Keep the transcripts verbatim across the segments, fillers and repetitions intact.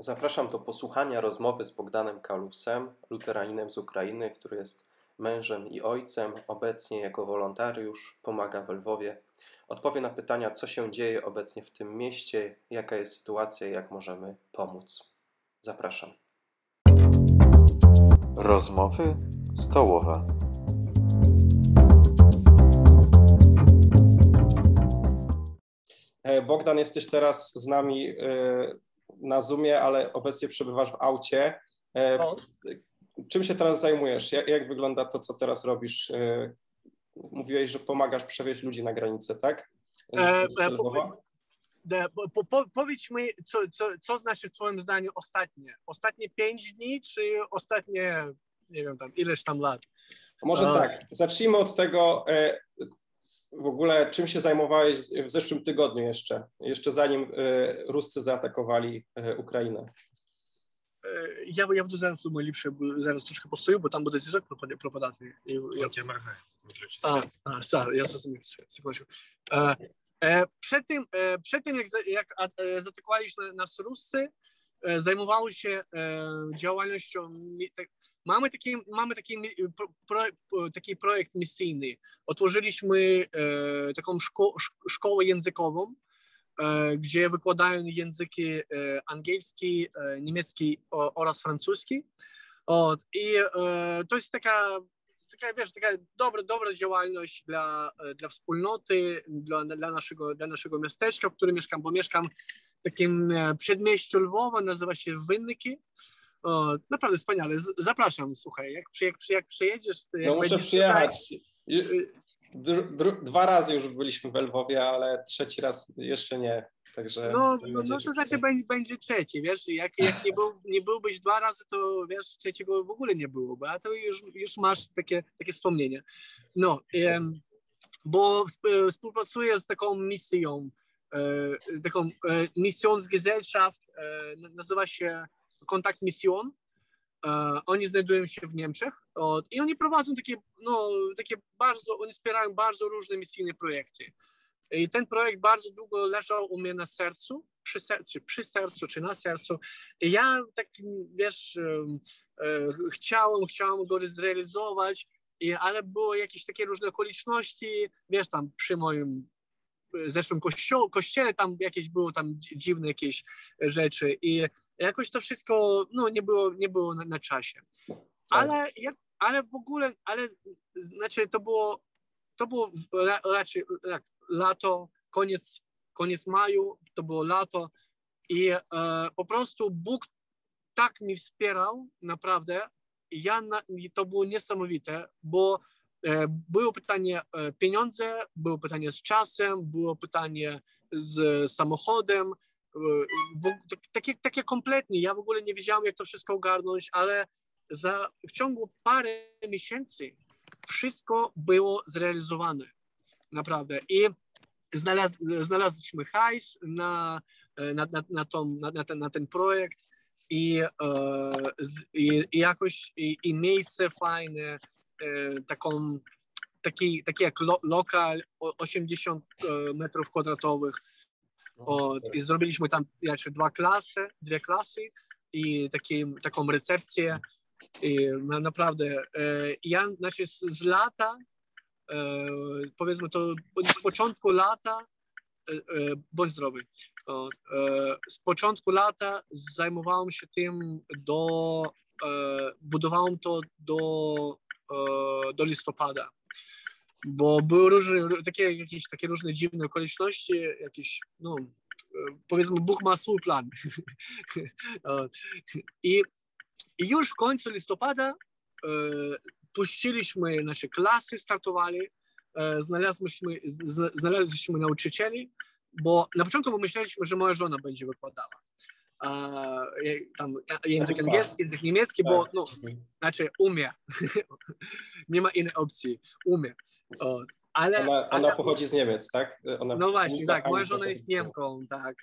Zapraszam do posłuchania rozmowy z Bogdanem Kalusem, luteraninem z Ukrainy, który jest mężem i ojcem, obecnie jako wolontariusz, pomaga we Lwowie. Odpowie na pytania, co się dzieje obecnie w tym mieście, jaka jest sytuacja i jak możemy pomóc. Zapraszam. Rozmowy stołowe. Bogdan, jesteś teraz z nami na Zoomie, ale obecnie przebywasz w aucie. No. Czym się teraz zajmujesz? Jak, jak wygląda to, co teraz robisz? Mówiłeś, że pomagasz przewieźć ludzi na granicę, tak? Z, e, po, po, po, powiedz mi, co, co, co znaczy w twoim zdaniu ostatnie? Ostatnie pięć dni, czy ostatnie, nie wiem, tam ileś tam lat? Może A. tak. Zacznijmy od tego, e, w ogóle czym się zajmowałeś w zeszłym tygodniu jeszcze, jeszcze zanim e, Ruscy zaatakowali e, Ukrainę. Я я буду зараз, думаю, ліпше зараз трошки постою, бо там буде зв'язок пропадати. І я тебе моргаю, виключуся. А, а, сар, я зрозумів, секундочку. Е, перед тим, перед тим як як затикували нас руси, займалися діяльністю Mamy taki, mamy taki, pro, taki projekt misyjny. Otworzyliśmy e, taką szko, szkołę językową, e, gdzie wykładają języki e, angielski, e, niemiecki o, oraz francuski. O, I e, to jest taka, taka, wiesz, taka dobra, dobra działalność dla, dla wspólnoty, dla, dla, naszego, dla naszego miasteczka, w którym mieszkam, bo mieszkam w takim przedmieściu Lwowa, nazywa się Wynniki. O, naprawdę wspaniale. Zapraszam, słuchaj, jak, jak, jak przyjedziesz... Ty, no jak muszę przyjechać. Dr, dr, dwa razy już byliśmy we Lwowie, ale trzeci raz jeszcze nie, także... No, no, no to znaczy będzie, będzie trzeci, wiesz, jak, jak nie, był, nie byłbyś dwa razy, to wiesz, trzeciego w ogóle nie byłoby, a to już, już masz takie, takie wspomnienie. No, em, bo współpracuję z taką misją, e, taką e, misją z Gesellschaft, e, nazywa się... Kontakt Mission. Uh, oni znajdują się w Niemczech uh, i oni prowadzą takie, no, takie bardzo, oni wspierają bardzo różne misyjne projekty. I ten projekt bardzo długo leżał u mnie na sercu, przy sercu, przy sercu czy na sercu. I ja tak, wiesz, um, um, chciałem, chciałem go zrealizować, i, ale było jakieś takie różne okoliczności, wiesz, tam przy moim zeszłym kościo- kościele tam jakieś było tam dziwne jakieś rzeczy i jakoś to wszystko no, nie było, nie było na, na czasie. Ale, jak, ale w ogóle, ale znaczy to było, to było ra, raczej tak, lato, koniec, koniec maju, to było lato i e, po prostu Bóg tak mi wspierał, naprawdę. Ja na, to było niesamowite, bo e, było pytanie e, pieniądze, było pytanie z czasem, było pytanie z samochodem, W, takie, takie kompletnie, ja w ogóle nie wiedziałem, jak to wszystko ogarnąć, ale za, w ciągu parę miesięcy wszystko było zrealizowane, naprawdę. I znalaz, znalazliśmy hajs na, na, na, na, tą, na, na, ten, na ten projekt i, e, i, i jakoś i, i miejsce fajne, e, taką, taki, taki jak lo, lokal osiemdziesiąt metrów kwadratowych. O, i zrobiliśmy tam jeszcze dwa klasy, dwie klasy i taki, taką recepcję i naprawdę e, ja znaczy z, z lata e, powiedzmy to z początku lata e, e, bądź zdrowy o, e, z początku lata zajmowałem się tym do e, budowałem to do, e, do listopada, bo były różne, takie, jakieś, takie różne dziwne okoliczności, jakieś, no, powiedzmy, Bóg ma swój plan. I, I już w końcu listopada e, puściliśmy nasze klasy, startowali, e, znaleźliśmy, z, znaleźliśmy nauczycieli, bo na początku myśleliśmy, że moja żona będzie wykładała. A, tam język angielski, język niemiecki, bo no, znaczy umie, nie ma innej opcji, umie. O, ale, ona, ona ale, pochodzi z Niemiec, tak? Ona no właśnie, tak, moja żona jest Niemką, tak,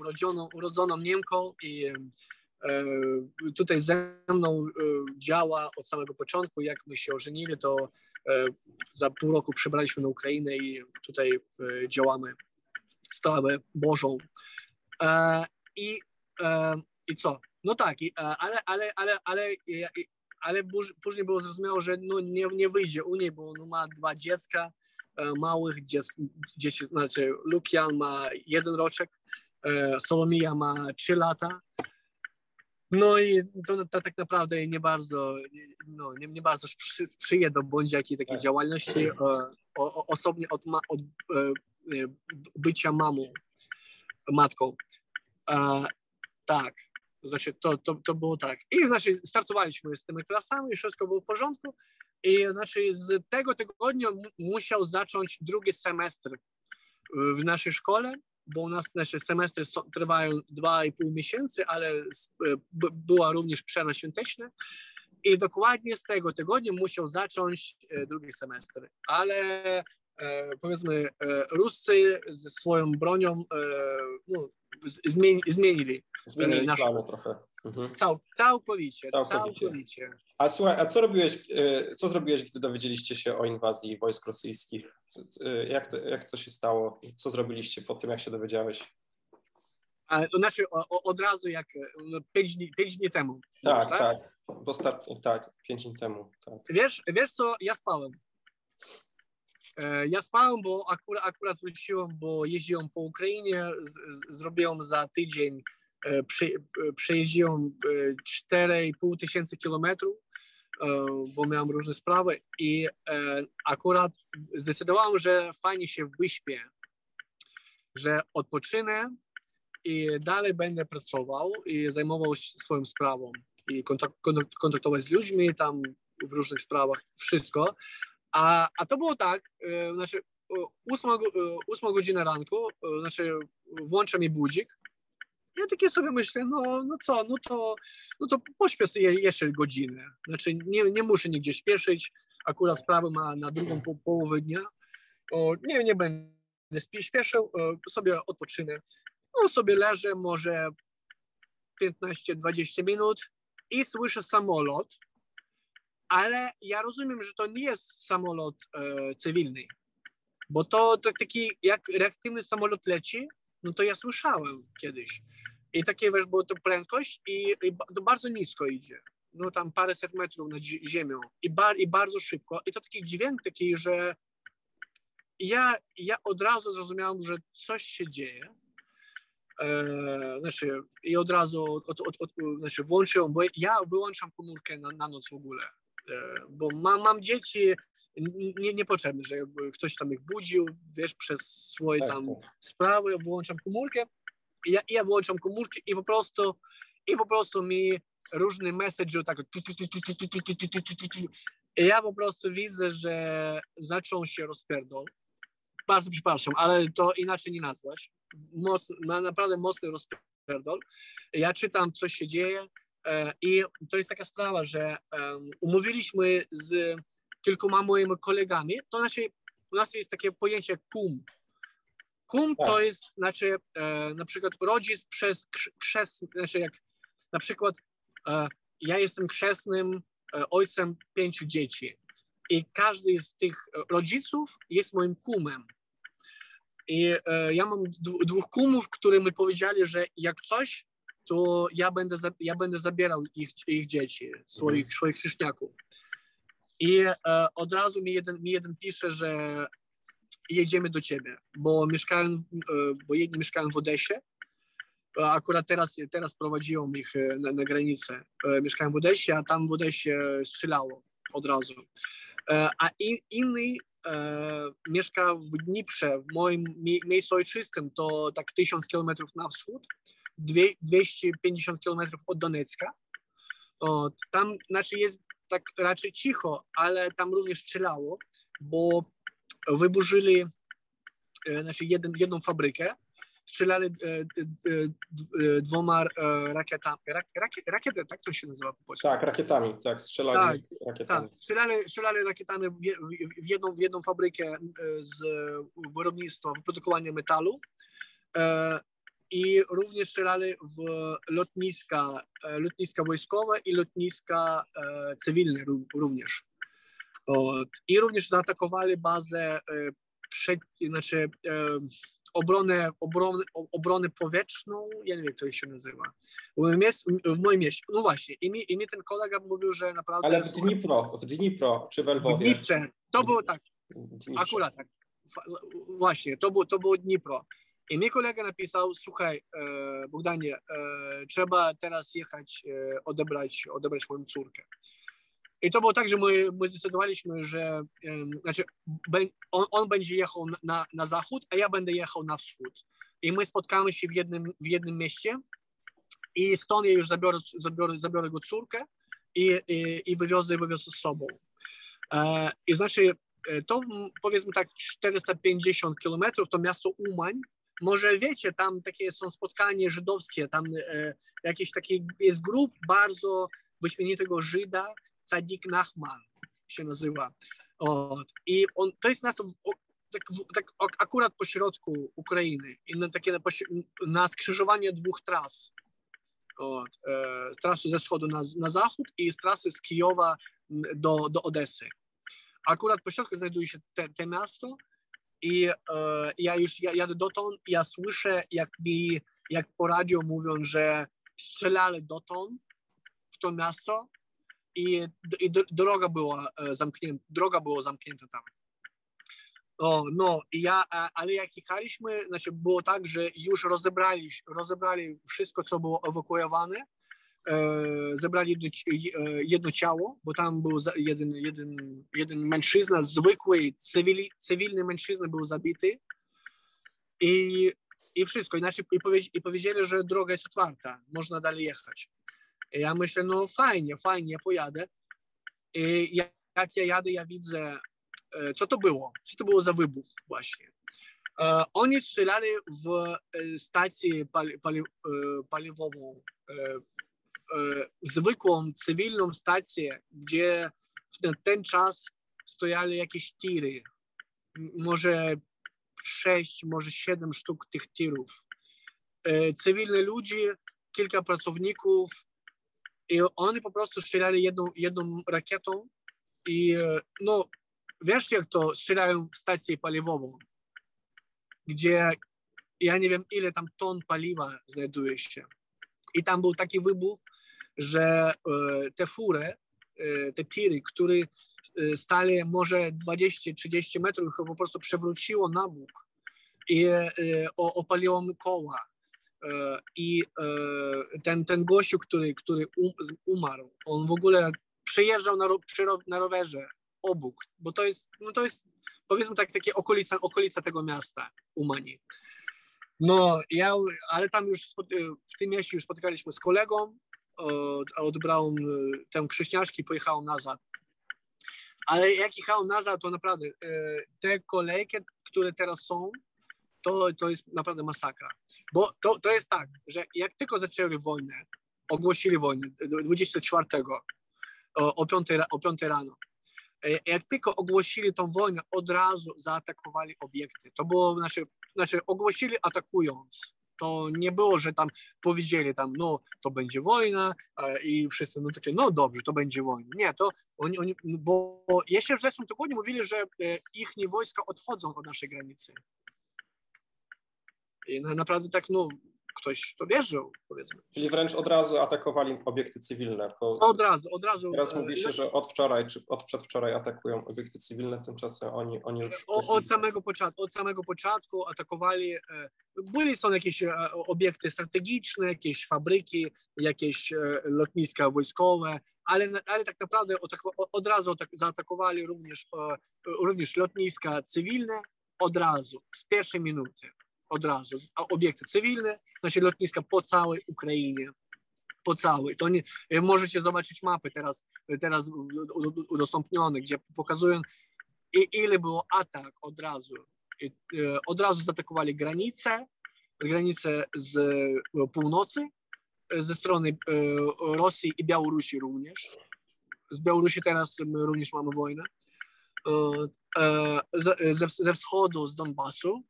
urodzoną, urodzoną Niemką i e, tutaj ze mną e, działa od samego początku, jak my się ożenili, to e, za pół roku przybraliśmy na Ukrainę i tutaj e, działamy sprawę Bożą. E, I e, I co? No tak, i, ale, ale, ale, ale, ale później było zrozumiałe, że no nie, nie wyjdzie u niej, bo ma dwa dziecka, małych dzieci, dzieci znaczy Lukian ma jeden roczek, Solomija ma trzy lata. No i to, to tak naprawdę nie bardzo, no, nie, nie bardzo sprzyje do bądź jakiej takiej działalności, o, o, osobnie od, ma, od bycia mamą, matką. A, tak, znaczy to, to, to było tak. I znaczy startowaliśmy z tymi klasami, wszystko było w porządku. I znaczy z tego tygodnia musiał zacząć drugi semestr w naszej szkole, bo u nas nasze semestry są, trwają dwa i pół miesięcy, ale b, była również przerwa świąteczna i dokładnie z tego tygodnia musiał zacząć e, drugi semestr, ale e, powiedzmy e, Ruscy ze swoją bronią e, no, z, zmieni, zmienili. Zmienili naszą planu trochę. Mhm. Cał, całkowicie, całkowicie, całkowicie. A słuchaj, a co robiłeś, e, co zrobiłeś, gdy dowiedzieliście się o inwazji wojsk rosyjskich? Jak to, jak to się stało? Co zrobiliście po tym, jak się dowiedziałeś? A, to znaczy o, o, od razu jak no, pięć, dni, pięć dni temu. Tak, wiesz, tak, tak. W ostatnim, tak, pięć dni temu. Tak. Wiesz, wiesz co, ja spałem. E, ja spałem, bo akurat, akurat wróciłem, bo jeździłem po Ukrainie, z, z, zrobiłem za tydzień, e, przy, przejeździłem cztery i pół tysiąca kilometrów, bo miałem różne sprawy i e, akurat zdecydowałem, że fajnie się wyśpię, że odpoczynę i dalej będę pracował i zajmował się swoją sprawą i kontakt, kontakt, kontaktować z ludźmi tam w różnych sprawach, wszystko. A, a to było tak, e, znaczy ósma godzina ranku, e, znaczy włącza mi budzik. Ja takie sobie myślę, no, no co, no to, no to pośpię sobie jeszcze godzinę. Znaczy nie, nie muszę nigdzie śpieszyć, akurat sprawy ma na drugą po, połowę dnia. O, nie, nie będę śpieszył, sobie odpoczynę. No sobie leżę może piętnaście dwadzieścia minut i słyszę samolot, ale ja rozumiem, że to nie jest samolot e, cywilny, bo to, to taki jak reaktywny samolot leci, no to ja słyszałem kiedyś. I takie, wiesz, było to prędkość i, i to bardzo nisko idzie. No tam paręset metrów nad ziemią. I, bar, i bardzo szybko. I to taki dźwięk taki, że ja, ja od razu zrozumiałem, że coś się dzieje. Eee, znaczy, i od razu od, od, od, znaczy włączyłem, bo ja wyłączam komórkę na, na noc w ogóle. Eee, bo ma, mam dzieci... Nie, niepotrzebny, że ktoś tam ich budził, wiesz, przez swoje tam sprawy, włączam komórkę, ja, ja włączam komórkę i po prostu, i po prostu mi różny message, tak, ja po prostu widzę, że zaczął się rozpierdol, bardzo przepraszam, ale to inaczej nie nazwać, Moc, naprawdę mocny rozpierdol, ja czytam, co się dzieje i to jest taka sprawa, że umówiliśmy z kilkoma moimi kolegami, to znaczy u nas jest takie pojęcie kum. Kum tak. To jest, znaczy e, na przykład rodzic przez krzesny, znaczy jak na przykład e, ja jestem krzesnym e, ojcem pięciu dzieci i każdy z tych rodziców jest moim kumem. I e, ja mam dw dwóch kumów, którym my powiedzieli, że jak coś, to ja będę, za ja będę zabierał ich, ich dzieci, swoich, mhm. swoich krzyżniaków. I e, od razu mi jeden, mi jeden pisze, że jedziemy do ciebie, bo mieszkają, e, bo jedni mieszkają w Odesie, a akurat teraz, teraz prowadziłem ich na, na granicę, e, mieszkają w Odesie, a tam w Odesie strzelało od razu, e, a in, inny e, mieszka w Dnieprze, w moim mi, miejscu ojczystym, to tak tysiąc kilometrów na wschód, dwie, dwieście pięćdziesiąt kilometrów od Doniecka, o, tam znaczy jest tak raczej cicho, ale tam również strzelało, bo wyburzyli e, znaczy jeden, jedną fabrykę, strzelali e, d, d, d, dwoma e, rakietami. Rak, rakiet, rakiety, tak to się nazywa po polsku? Tak, rakietami, tak, strzelali tak, rakietami. Tak, strzelali, strzelali rakietami w, w, w, jedną, w jedną fabrykę z wyrobnictwa, wyprodukowania metalu e, i również strzelali w lotniska, lotniska wojskowe i lotniska e, cywilne również. O, i również zaatakowali bazę e, przed, znaczy, e, obronę, obronę, obronę powietrzną, ja nie wiem, jak to się nazywa, w moim mieście. No właśnie, i mi, i mi ten kolega mówił, że naprawdę... Ale w Dniepro, w Dniepro czy we Lwowie? W Dnieprze, to było tak, Dnieprze. Akurat tak, właśnie, to było, to było Dniepro. I mi kolega napisał, słuchaj, e, Bogdanie, e, trzeba teraz jechać, e, odebrać, odebrać moją córkę. I to było tak, że my, my zdecydowaliśmy, że e, znaczy, be, on, on będzie jechał na, na zachód, a ja będę jechał na wschód. I my spotkamy się w jednym, w jednym mieście i stąd ja już zabiorę, zabiorę, zabiorę jego córkę i, i, i wywiozę, wywiozę z sobą. E, I znaczy, to powiedzmy tak czterysta pięćdziesiąt kilometrów, to miasto Uman. Może wiecie, tam takie są spotkania żydowskie, tam e, jakiś taki jest grup bardzo wyśmienitego Żyda, Sadik Nachman się nazywa. O, i on, to jest miasto o, tak, w, tak o, akurat po środku Ukrainy, i na, takie na, na skrzyżowanie dwóch tras. O, e, trasy ze wschodu na, na zachód i z trasy z Kijowa do, do Odesy. Akurat po środku znajduje się te, te miasto. I e, ja już ja, jadę dotąd, ja słyszę, jak mi, jak po radio mówią, że strzelali dotąd w to miasto i, i droga była zamknięta, droga była zamknięta tam. O, no, i ja, a, ale jak jechaliśmy, znaczy było tak, że już rozebrali, rozebrali wszystko, co było ewakuowane, e, zebrali jedno, jedno ciało, bo tam był jeden, jeden, jeden mężczyzna, zwykły, cywili, cywilny mężczyzna był zabity i, i wszystko. Inaczej, i, powiedz, I powiedzieli, że droga jest otwarta, można dalej jechać. I ja myślę, no fajnie, fajnie, ja pojadę. I jak ja jadę, ja widzę, co to było, co to było za wybuch właśnie. E, oni strzelali w stację pali, pali, paliwową, e, zwykłą, cywilną stację, gdzie w ten, ten czas stojały jakieś tiry. Może sześć, może siedem sztuk tych tirów. E, cywilni ludzie, kilka pracowników i oni po prostu strzelali jedną, jedną rakietą i no, wiesz jak to strzelają w stację paliwową, gdzie ja nie wiem ile tam ton paliwa znajduje się. I tam był taki wybuch, że e, te fury, e, te tiry, które e, stali może dwadzieścia trzydzieści metrów, po prostu przewróciło na bok i e, o, opaliło mi koła. E, I e, ten, ten gościu, który, który um, umarł, on w ogóle przejeżdżał na, ro, przy, na rowerze obok, bo to jest, no to jest powiedzmy tak, takie okolica, okolica tego miasta Umani. No, ja, ale tam już w tym mieście już spotykaliśmy z kolegą, odebrałem tę krzyżniaczkę i pojechałem nazad. Ale jak jechałem nazad, to naprawdę te kolejki, które teraz są, to, to jest naprawdę masakra. Bo to, to jest tak, że jak tylko zaczęli wojnę, ogłosili wojnę dwudziestego czwartego o piątej rano, jak tylko ogłosili tą wojnę, od razu zaatakowali obiekty. To było nasze... Znaczy ogłosili atakując, to nie było, że tam powiedzieli tam, no to będzie wojna e, i wszyscy no takie, no dobrze, to będzie wojna. Nie, to oni, oni bo jeszcze w zeszłym tygodniu mówili, że e, ich wojska odchodzą od naszej granicy. I na, naprawdę tak, no ktoś to wierzył, powiedzmy. Czyli wręcz od razu atakowali obiekty cywilne. Bo od razu, od razu. Teraz mówi się, że od wczoraj czy od przedwczoraj atakują obiekty cywilne, tymczasem oni, oni już... O, od, samego początku, od samego początku atakowali, byli są jakieś obiekty strategiczne, jakieś fabryki, jakieś lotniska wojskowe, ale, ale tak naprawdę od, od razu zaatakowali również, również lotniska cywilne, od razu, z pierwszej minuty. Od razu, a obiekty cywilne, znaczy lotniska po całej Ukrainie, po całej. To nie, możecie zobaczyć mapy teraz, teraz udostępnione, gdzie pokazują ile było atak od razu. I, od razu zaatakowali granice, granice z północy, ze strony Rosji i Białorusi również. Z Białorusi teraz my również mamy wojnę. Ze, ze wschodu, z Donbasu.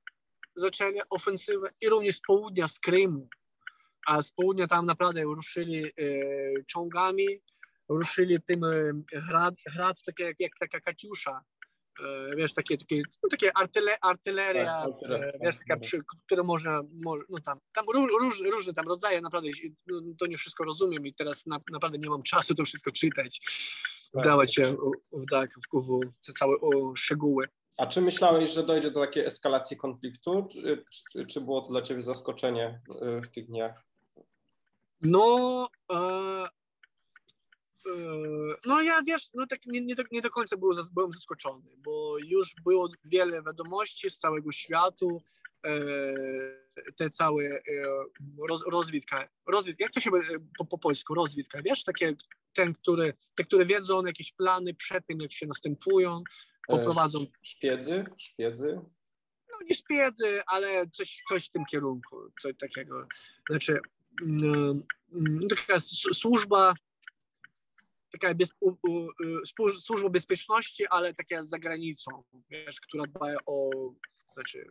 Zaczęli ofensywę i również z południa, z Krymu, a z południa tam naprawdę ruszyli e, czołgami, ruszyli tym e, grad, grad, takie jak, jak taka Katiusza, wiesz, takie, takie, no, takie artyle, artyleria, wiesz, taka, przy, które można, no tam, tam róż, różne tam rodzaje, naprawdę, no, to nie wszystko rozumiem i teraz na, naprawdę nie mam czasu to wszystko czytać, wdawać się w, tak, w, w, w całe o, szczegóły. A czy myślałeś, że dojdzie do takiej eskalacji konfliktu, czy, czy, czy było to dla ciebie zaskoczenie w tych dniach? No, e, e, no ja wiesz, no tak nie, nie, do, nie do końca był, byłem zaskoczony, bo już było wiele wiadomości z całego świata, e, te całe e, roz, rozwidka, rozwidka, jak to się po, po polsku, rozwidka, wiesz, takie, ten, który, te, które wiedzą jakieś plany przed tym, jak się następują, poprowadzą. Szpiedzy? Szpiedzy? No nie szpiedzy, ale coś, coś w tym kierunku, coś takiego, znaczy... Taka służba, taka bez, u, u, służba bezpieczności, ale taka za granicą, wiesz, która dba o, znaczy,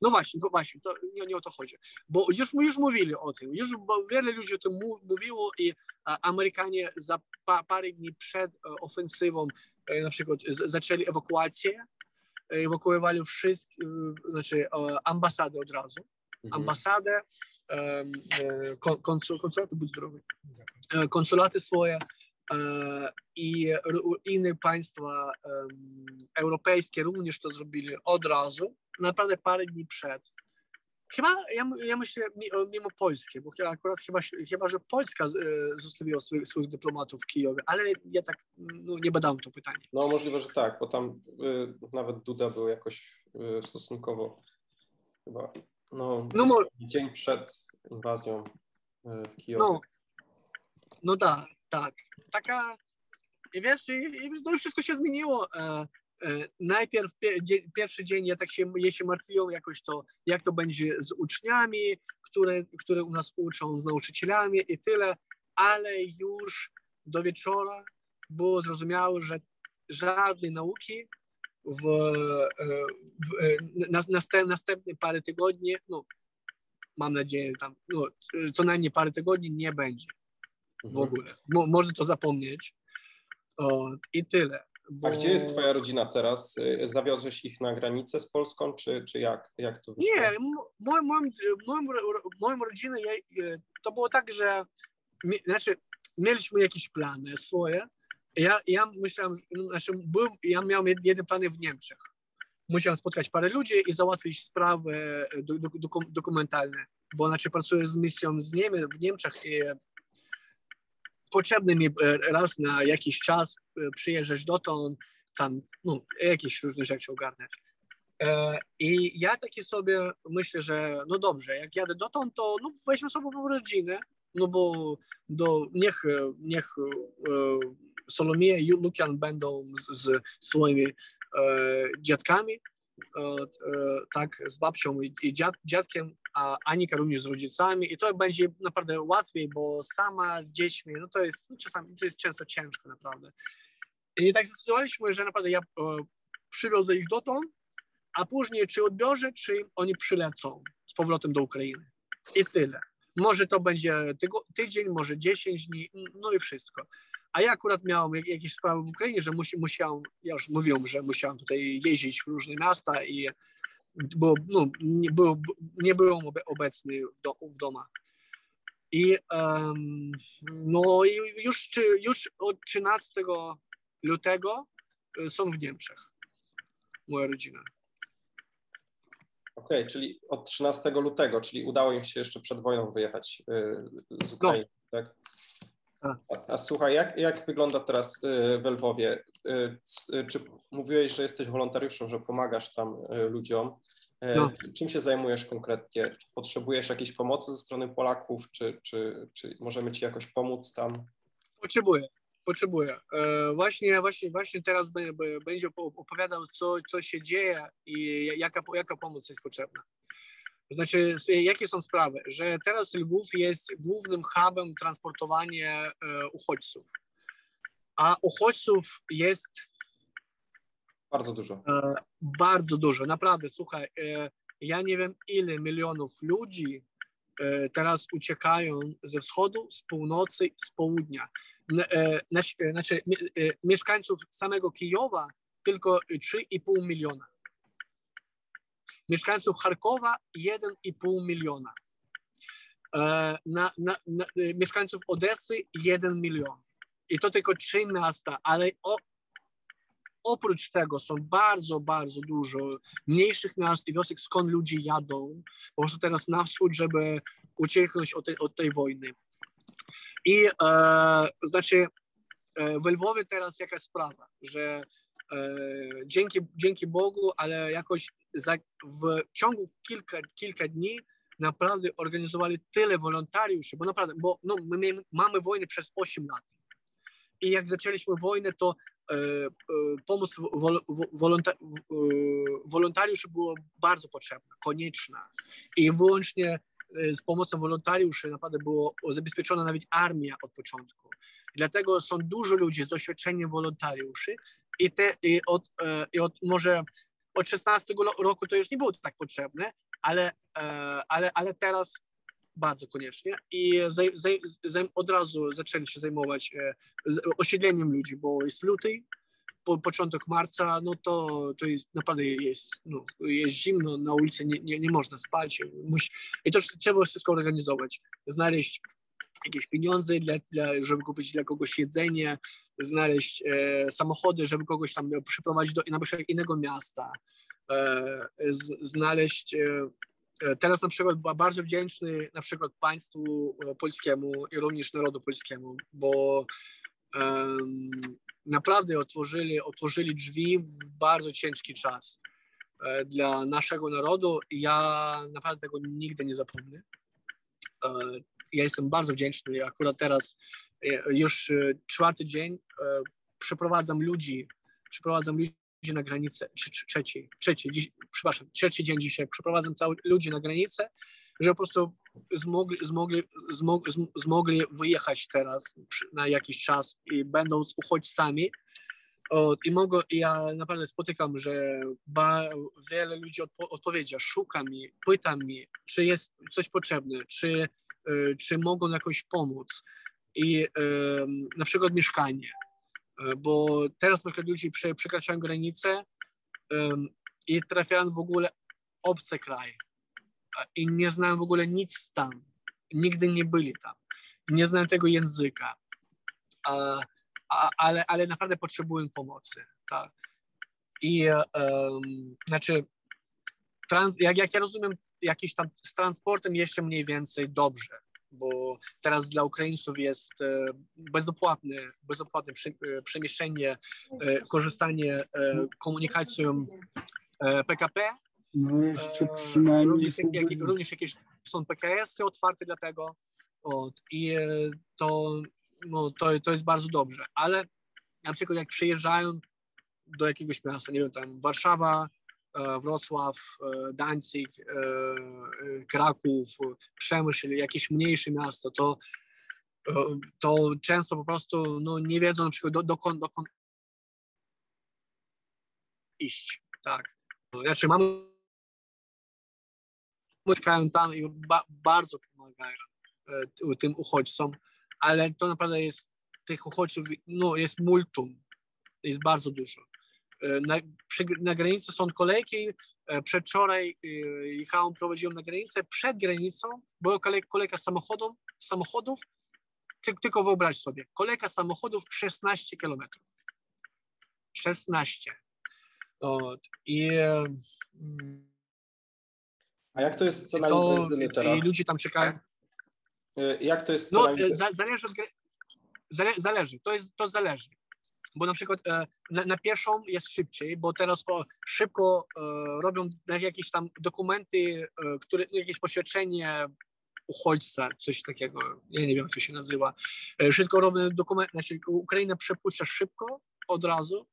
no właśnie, to, właśnie, to, nie, nie o to chodzi, bo już, już mówili o tym, już wiele ludzi o tym mówiło i Amerykanie za pa, parę dni przed ofensywą na przykład z, zaczęli ewakuację, ewakuowali wszystkich, znaczy ambasady od razu. Mhm. Ambasadę, konsul, konsulaty, bądź zdrowy, konsulaty swoje i inne państwa europejskie również to zrobili od razu, naprawdę parę dni przed. Chyba, ja, ja myślę, mimo Polski, bo akurat chyba, chyba że Polska zostawiła swoich, swoich dyplomatów w Kijowie, ale ja tak no, nie badałem to pytanie. No możliwe, że tak, bo tam y, nawet Duda był jakoś y, stosunkowo chyba... No, no mo... dzień przed inwazją w Kijowie. No, no tak, tak. Taka, wiesz, i, i, no wszystko się zmieniło. E, e, najpierw pie, dzie, pierwszy dzień ja tak się, ja się martwiłem jakoś to, jak to będzie z uczniami, które, które u nas uczą, z nauczycielami i tyle, ale już do wieczora było zrozumiałe, że żadnej nauki W, w, na, na następne parę tygodni, no, mam nadzieję, tam, no, co najmniej parę tygodni nie będzie mhm. w ogóle. Mo, można to zapomnieć o, i tyle. Bo... A gdzie jest twoja rodzina teraz? Zawiozłeś ich na granicę z Polską, czy, czy jak? Jak to wyszło? Nie, moją, moją, moją, moją rodzinę, to było tak, że mi, znaczy, mieliśmy jakieś plany swoje. Ja, ja myślałem, znaczy był, ja miałem jeden plan w Niemczech. Musiałem spotkać parę ludzi i załatwić sprawy do, do, dokumentalne, bo znaczy pracuję z misją z Niemiec, w Niemczech i potrzebny mi raz na jakiś czas przyjeżdżać dotąd, tam no, jakieś różne rzeczy ogarniać. I ja taki sobie myślę, że no dobrze, jak jadę dotąd, to no, weźmy sobie rodzinę, no bo do, niech, niech Solomija i Lukian będą z, z swoimi e, dziadkami, e, e, tak, z babcią i, i dziad, dziadkiem, a Anika również z rodzicami i to będzie naprawdę łatwiej, bo sama z dziećmi, no to jest no czasami, to jest często ciężko naprawdę. I tak zdecydowaliśmy, że naprawdę ja e, przywiozę ich dotąd, a później czy odbiorę, czy oni przylecą z powrotem do Ukrainy i tyle. Może to będzie tygo, tydzień, może dziesięć dni, no i wszystko. A ja akurat miałem jakieś sprawy w Ukrainie, że musi, musiałem, ja już mówiłem, że musiałem tutaj jeździć w różne miasta i było, no, nie, było, nie byłem obecny w, do, w domach. I um, no i już, już od trzynastego lutego są w Niemczech, moja rodzina. Okej, okay, czyli od trzynastego lutego, czyli udało im się jeszcze przed wojną wyjechać y, z Ukrainy, no. Tak? A, a słuchaj, jak, jak wygląda teraz y, we Lwowie? Y, c, czy mówiłeś, że jesteś wolontariuszem, że pomagasz tam y, ludziom? Y, no. Czym się zajmujesz konkretnie? Czy potrzebujesz jakiejś pomocy ze strony Polaków? Czy, czy, czy możemy ci jakoś pomóc tam? Potrzebuję, potrzebuję. E, właśnie, właśnie, właśnie teraz by, by, będzie opowiadał, co, co się dzieje i jaka, jaka pomoc jest potrzebna. Znaczy, jakie są sprawy? Że teraz Lwów jest głównym hubem transportowania e, uchodźców, a uchodźców jest bardzo dużo. E, bardzo dużo, naprawdę, słuchaj, e, ja nie wiem ile milionów ludzi e, teraz uciekają ze wschodu, z północy, z południa. E, e, znaczy, e, mieszkańców samego Kijowa tylko trzy i pół miliona. Mieszkańców Charkowa jeden i pół miliona. Na, na, na, mieszkańców Odesy jeden milion. I to tylko trzy miasta, ale o, oprócz tego są bardzo, bardzo dużo mniejszych miast i wiosek, skąd ludzie jadą po prostu teraz na wschód, żeby ucieknąć od tej, od tej wojny. I e, znaczy e, w Lwowie teraz jakaś sprawa, że e, dzięki, dzięki Bogu, ale jakoś za, w ciągu kilka, kilka dni naprawdę organizowali tyle wolontariuszy, bo naprawdę, bo no, my mamy wojnę przez osiem lat. I jak zaczęliśmy wojnę, to e, e, pomoc wol, wol, wolonta, e, wolontariuszy była bardzo potrzebna, konieczna. I wyłącznie e, z pomocą wolontariuszy naprawdę było zabezpieczona nawet armia od początku. Dlatego są dużo ludzi z doświadczeniem wolontariuszy i, te, i, od, e, i od może od szesnastego roku to już nie było tak potrzebne, ale, e, ale, ale teraz bardzo koniecznie i zaj, zaj, zaj, od razu zaczęli się zajmować e, osiedleniem ludzi, bo jest luty, po, początek marca, no to, to jest, naprawdę jest, no, jest zimno, na ulicy nie, nie, nie można spać musi, i to trzeba wszystko organizować, znaleźć jakieś pieniądze, dla, dla, żeby kupić dla kogoś jedzenie, znaleźć e, samochody, żeby kogoś tam przeprowadzić do na przykład innego miasta, e, z, znaleźć e, teraz na przykład była bardzo wdzięczny na przykład państwu polskiemu i również narodu polskiemu, bo um, naprawdę otworzyli, otworzyli drzwi w bardzo ciężki czas e, dla naszego narodu. Ja naprawdę tego nigdy nie zapomnę. E, ja jestem bardzo wdzięczny. Akurat teraz e, już czwarty dzień e, przeprowadzam ludzi, przeprowadzam ludzi na granicę, trzeci, trzeci, dziś, przepraszam, trzeci dzień dzisiaj przeprowadzam cały, ludzi na granicę, że po prostu zmogli, zmogli, zmog, zmogli wyjechać teraz na jakiś czas i będą z uchodźcami. O, i mogę, ja naprawdę spotykam, że ba, wiele ludzi odpo, odpowiedzia, szuka mi, pyta mi, czy jest coś potrzebne, czy, y, czy mogą jakoś pomóc i y, na przykład mieszkanie. Bo teraz na przykład ludzie przekraczają granicę um, i trafiają w ogóle obce kraje i nie znają w ogóle nic tam, nigdy nie byli tam, nie znają tego języka, a, a, ale, ale naprawdę potrzebują pomocy. Tak? I um, znaczy, trans, jak, jak ja rozumiem, jakiś tam z transportem jeszcze mniej więcej dobrze, bo teraz dla Ukraińców jest bezopłatne, bezopłatne przemieszczenie, korzystanie komunikacją P K P. No jeszcze przynajmniej również, jak, również jakieś są P K S-y otwarte dla tego. I to, no, to, to jest bardzo dobrze, ale na przykład jak przyjeżdżają do jakiegoś miasta, nie wiem, tam Warszawa, Wrocław, Danzig, Kraków, Przemyśl, jakieś mniejsze miasto, to, to często po prostu no, nie wiedzą na przykład do, dokąd, dokąd iść. Tak. Znaczy mamy mieszkają tam i ba, bardzo pomagają tym uchodźcom, ale to naprawdę jest tych uchodźców, no jest multum, jest bardzo dużo. Na, przy, na granicy są kolejki, przedwczoraj jechałem, prowadziłem na granicę, przed granicą była kolej, kolejka samochodów, samochodów. Ty, tylko wyobraź sobie, kolejka samochodów szesnaście kilometrów. szesnaście. O, i, A jak to jest scenariusz teraz? I ludzie tam czekają. Jak to jest scenariusz? No, za, zależy, od, zale, zależy, to, jest, to zależy. Bo na przykład e, na, na pieszą jest szybciej, bo teraz o, szybko e, robią jakieś tam dokumenty, e, które, jakieś poświadczenie uchodźca, coś takiego, ja nie wiem jak to się nazywa. E, szybko robią dokumenty, znaczy Ukraina przepuszcza szybko, od razu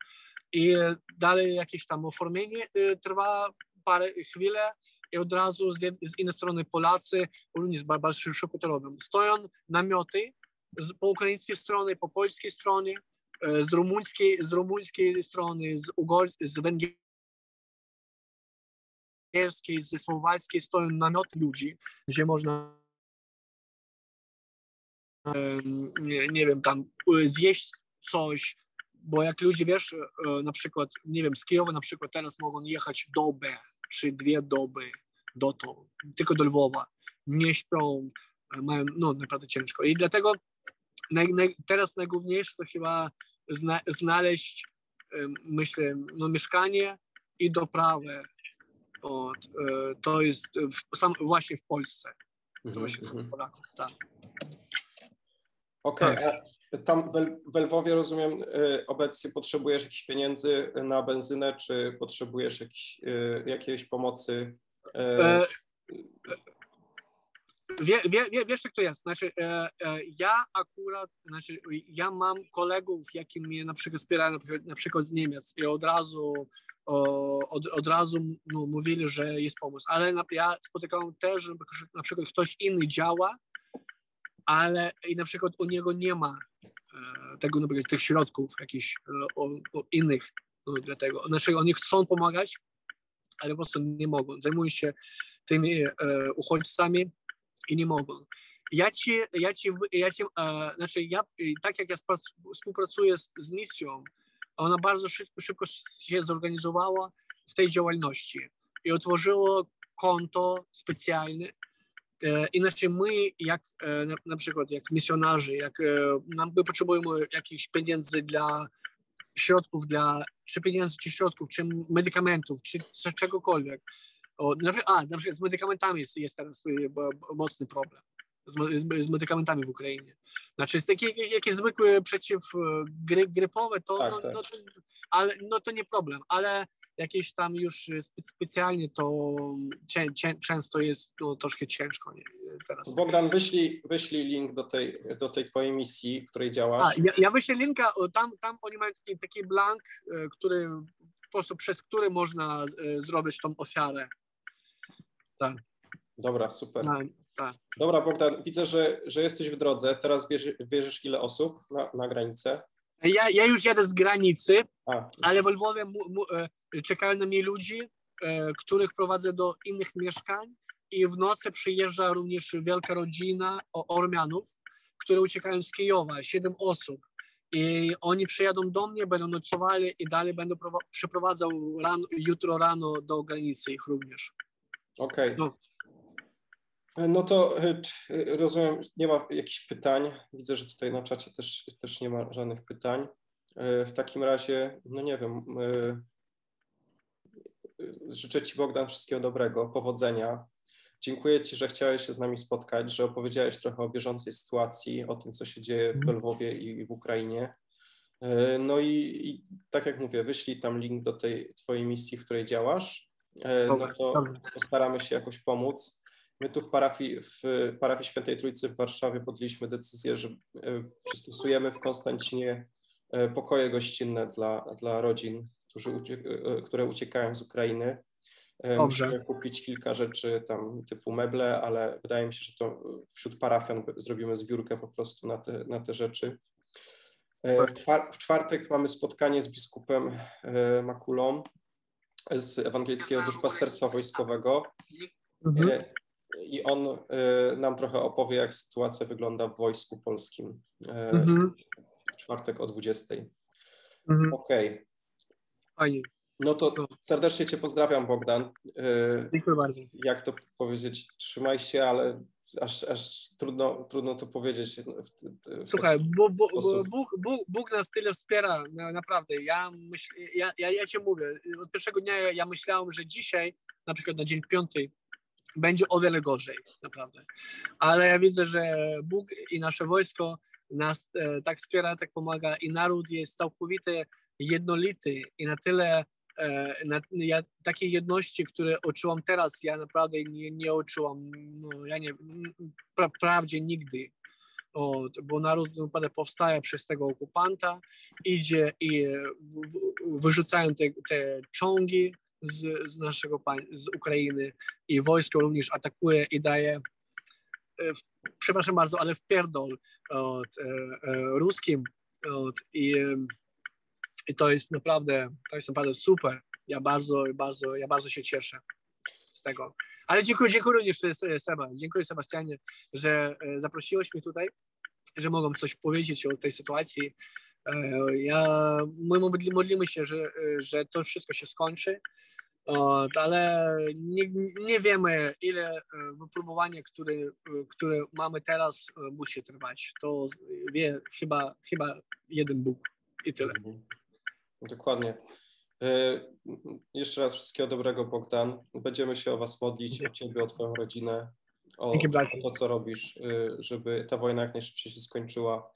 i dalej jakieś tam oformienie e, trwa parę chwile i od razu z, z innej strony Polacy również bardzo szybko to robią. Stoją namioty z, po ukraińskiej stronie, po polskiej stronie, z rumuńskiej, z rumuńskiej strony, z, z węgierskiej, ze słowackiej stoją namioty ludzi, gdzie można, nie, nie wiem, tam zjeść coś, Bo jak ludzie, wiesz, na przykład, nie wiem, z Kijowa na przykład teraz mogą jechać dobę czy dwie doby do to, tylko do Lwowa. Nie śpią, mają, no naprawdę ciężko. I dlatego naj, naj, teraz najgłówniejsze to chyba zna, znaleźć, myślę, no mieszkanie i doprawę. O, to jest w, sam, właśnie w Polsce. To mm-hmm. właśnie są Polaków, tak. Okej, okay. Tam we Lwowie, rozumiem, obecnie potrzebujesz jakichś pieniędzy na benzynę, czy potrzebujesz jakichś, jakiejś pomocy? E, wie, wie, wiesz, jak to jest. Znaczy, ja akurat, znaczy, ja mam kolegów, jakie mnie na przykład wspierają, na przykład z Niemiec i od razu, od, od razu no, mówili, że jest pomoc, ale ja spotykałem też, że na przykład ktoś inny działa, ale i na przykład u niego nie ma e, tego, no, tych środków jakichś e, o, o innych, no, dlatego, znaczy oni chcą pomagać, ale po prostu nie mogą, zajmują się tymi e, uchodźcami i nie mogą. Ja ci, ja ci, ja ci e, znaczy ja, tak jak ja współpracuję z, z misją, ona bardzo szybko, szybko się zorganizowała w tej działalności i otworzyło konto specjalne. Inaczej my, jak na przykład jak misjonarze, jak nam my potrzebujemy jakichś pieniędzy dla środków, dla, czy pieniędzy, czy środków, czy medykamentów, czy, czy czegokolwiek. O, a, na przykład z medykamentami jest, jest teraz mocny problem, z, z, z medykamentami w Ukrainie. Znaczy, jest takie jakieś zwykłe przeciwgrypowe, to, tak, no, tak. No, to, ale, no, to nie problem, ale jakieś tam już specjalnie to cię, cię, często jest no, troszkę ciężko. Nie? Teraz. Bogdan, wyślij, wyślij link do tej, do tej twojej misji, w której działasz. A, ja, ja wyślę linka, tam, tam oni mają taki, taki blank, który po prostu przez który można z, zrobić tą ofiarę. Tak. Dobra, super. No, tak. Dobra, Bogdan, widzę, że, że jesteś w drodze. Teraz wierzy, wierzysz ile osób na, na granicę? Ja, ja już jadę z granicy, A, ale w Lwowie mu, mu, e, czekają na mnie ludzi, e, których prowadzę do innych mieszkań i w nocy przyjeżdża również wielka rodzina Ormianów, które uciekają z Kijowa, siedem osób. I oni przyjadą do mnie, będą nocowali i dalej będę prowa- przeprowadzał rano, jutro rano do granicy ich również. Okej. Okay. No. No to rozumiem, nie ma jakichś pytań. Widzę, że tutaj na czacie też, też nie ma żadnych pytań. W takim razie, no nie wiem, życzę Ci, Bogdan, wszystkiego dobrego, powodzenia. Dziękuję Ci, że chciałeś się z nami spotkać, że opowiedziałeś trochę o bieżącej sytuacji, o tym, co się dzieje w Lwowie i w Ukrainie. No i, i tak jak mówię, wyślij tam link do tej Twojej misji, w której działasz. No to staramy się jakoś pomóc. My tu w parafii, w parafii Świętej Trójcy w Warszawie podjęliśmy decyzję, że przystosujemy w Konstancinie pokoje gościnne dla, dla rodzin, którzy uciek które uciekają z Ukrainy. Dobrze. Musimy kupić kilka rzeczy tam typu meble, ale wydaje mi się, że to wśród parafian zrobimy zbiórkę po prostu na te, na te rzeczy. W czwartek mamy spotkanie z biskupem Makulą z Ewangelickiego Duszpasterstwa Wojskowego. Mhm. I on y, nam trochę opowie, jak sytuacja wygląda w Wojsku Polskim y, mm-hmm. w czwartek o dwudziestej. Mm-hmm. Okej. Okay. No to serdecznie Cię pozdrawiam, Bogdan. Y, Dziękuję bardzo. Jak to powiedzieć? Trzymaj się, ale aż, aż trudno, trudno to powiedzieć. Słuchaj, bo, bo, bo, Bóg, Bóg, Bóg nas tyle wspiera, no, naprawdę. Ja, myśl, ja, ja, ja Cię mówię, od pierwszego dnia ja, ja myślałem, że dzisiaj, na przykład na dzień piąty, będzie o wiele gorzej, naprawdę. Ale ja widzę, że Bóg i nasze wojsko nas e, tak wspiera, tak pomaga i naród jest całkowicie jednolity i na tyle e, na, ja, takiej jedności, które odczułam teraz, ja naprawdę nie, nie odczułam, no, ja nie, pra, prawdzie nigdy. O, bo naród no, powstaje przez tego okupanta, idzie i w, w, wyrzucają te, te czołgi, Z, z naszego z Ukrainy i wojsko również atakuje i daje, e, w, przepraszam bardzo, ale w pierdol od, e, e, ruskim od, i, i to jest naprawdę, to jest naprawdę super. Ja bardzo, bardzo, ja bardzo się cieszę z tego. Ale dziękuję, dziękuję również Seba, dziękuję Sebastianie, że zaprosiłeś mnie tutaj, że mogłem coś powiedzieć o tej sytuacji. Ja, my modlimy się, że, że to wszystko się skończy, ale nie, nie wiemy, ile wypróbowanie, które, które mamy teraz, musi trwać. To wie chyba, chyba jeden Bóg i tyle. Dokładnie. Jeszcze raz wszystkiego dobrego, Bogdan. Będziemy się o was modlić, o ciebie, o twoją rodzinę, o, o to, co robisz, żeby ta wojna jak najszybciej się skończyła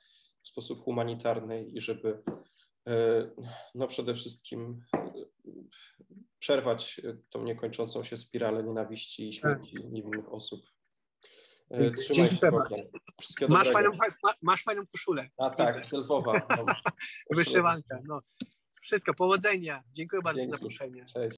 w sposób humanitarny i żeby no przede wszystkim przerwać tą niekończącą się spiralę nienawiści i śmierci niewinnych osób. Trzymaj się. Wszystkiego masz dobrego. Fajną, masz fajną koszulę. A tak, Lwowa. Wyszywanka. No. Wszystko, powodzenia. Dziękuję bardzo. Dzięki. Za zaproszenie. Cześć.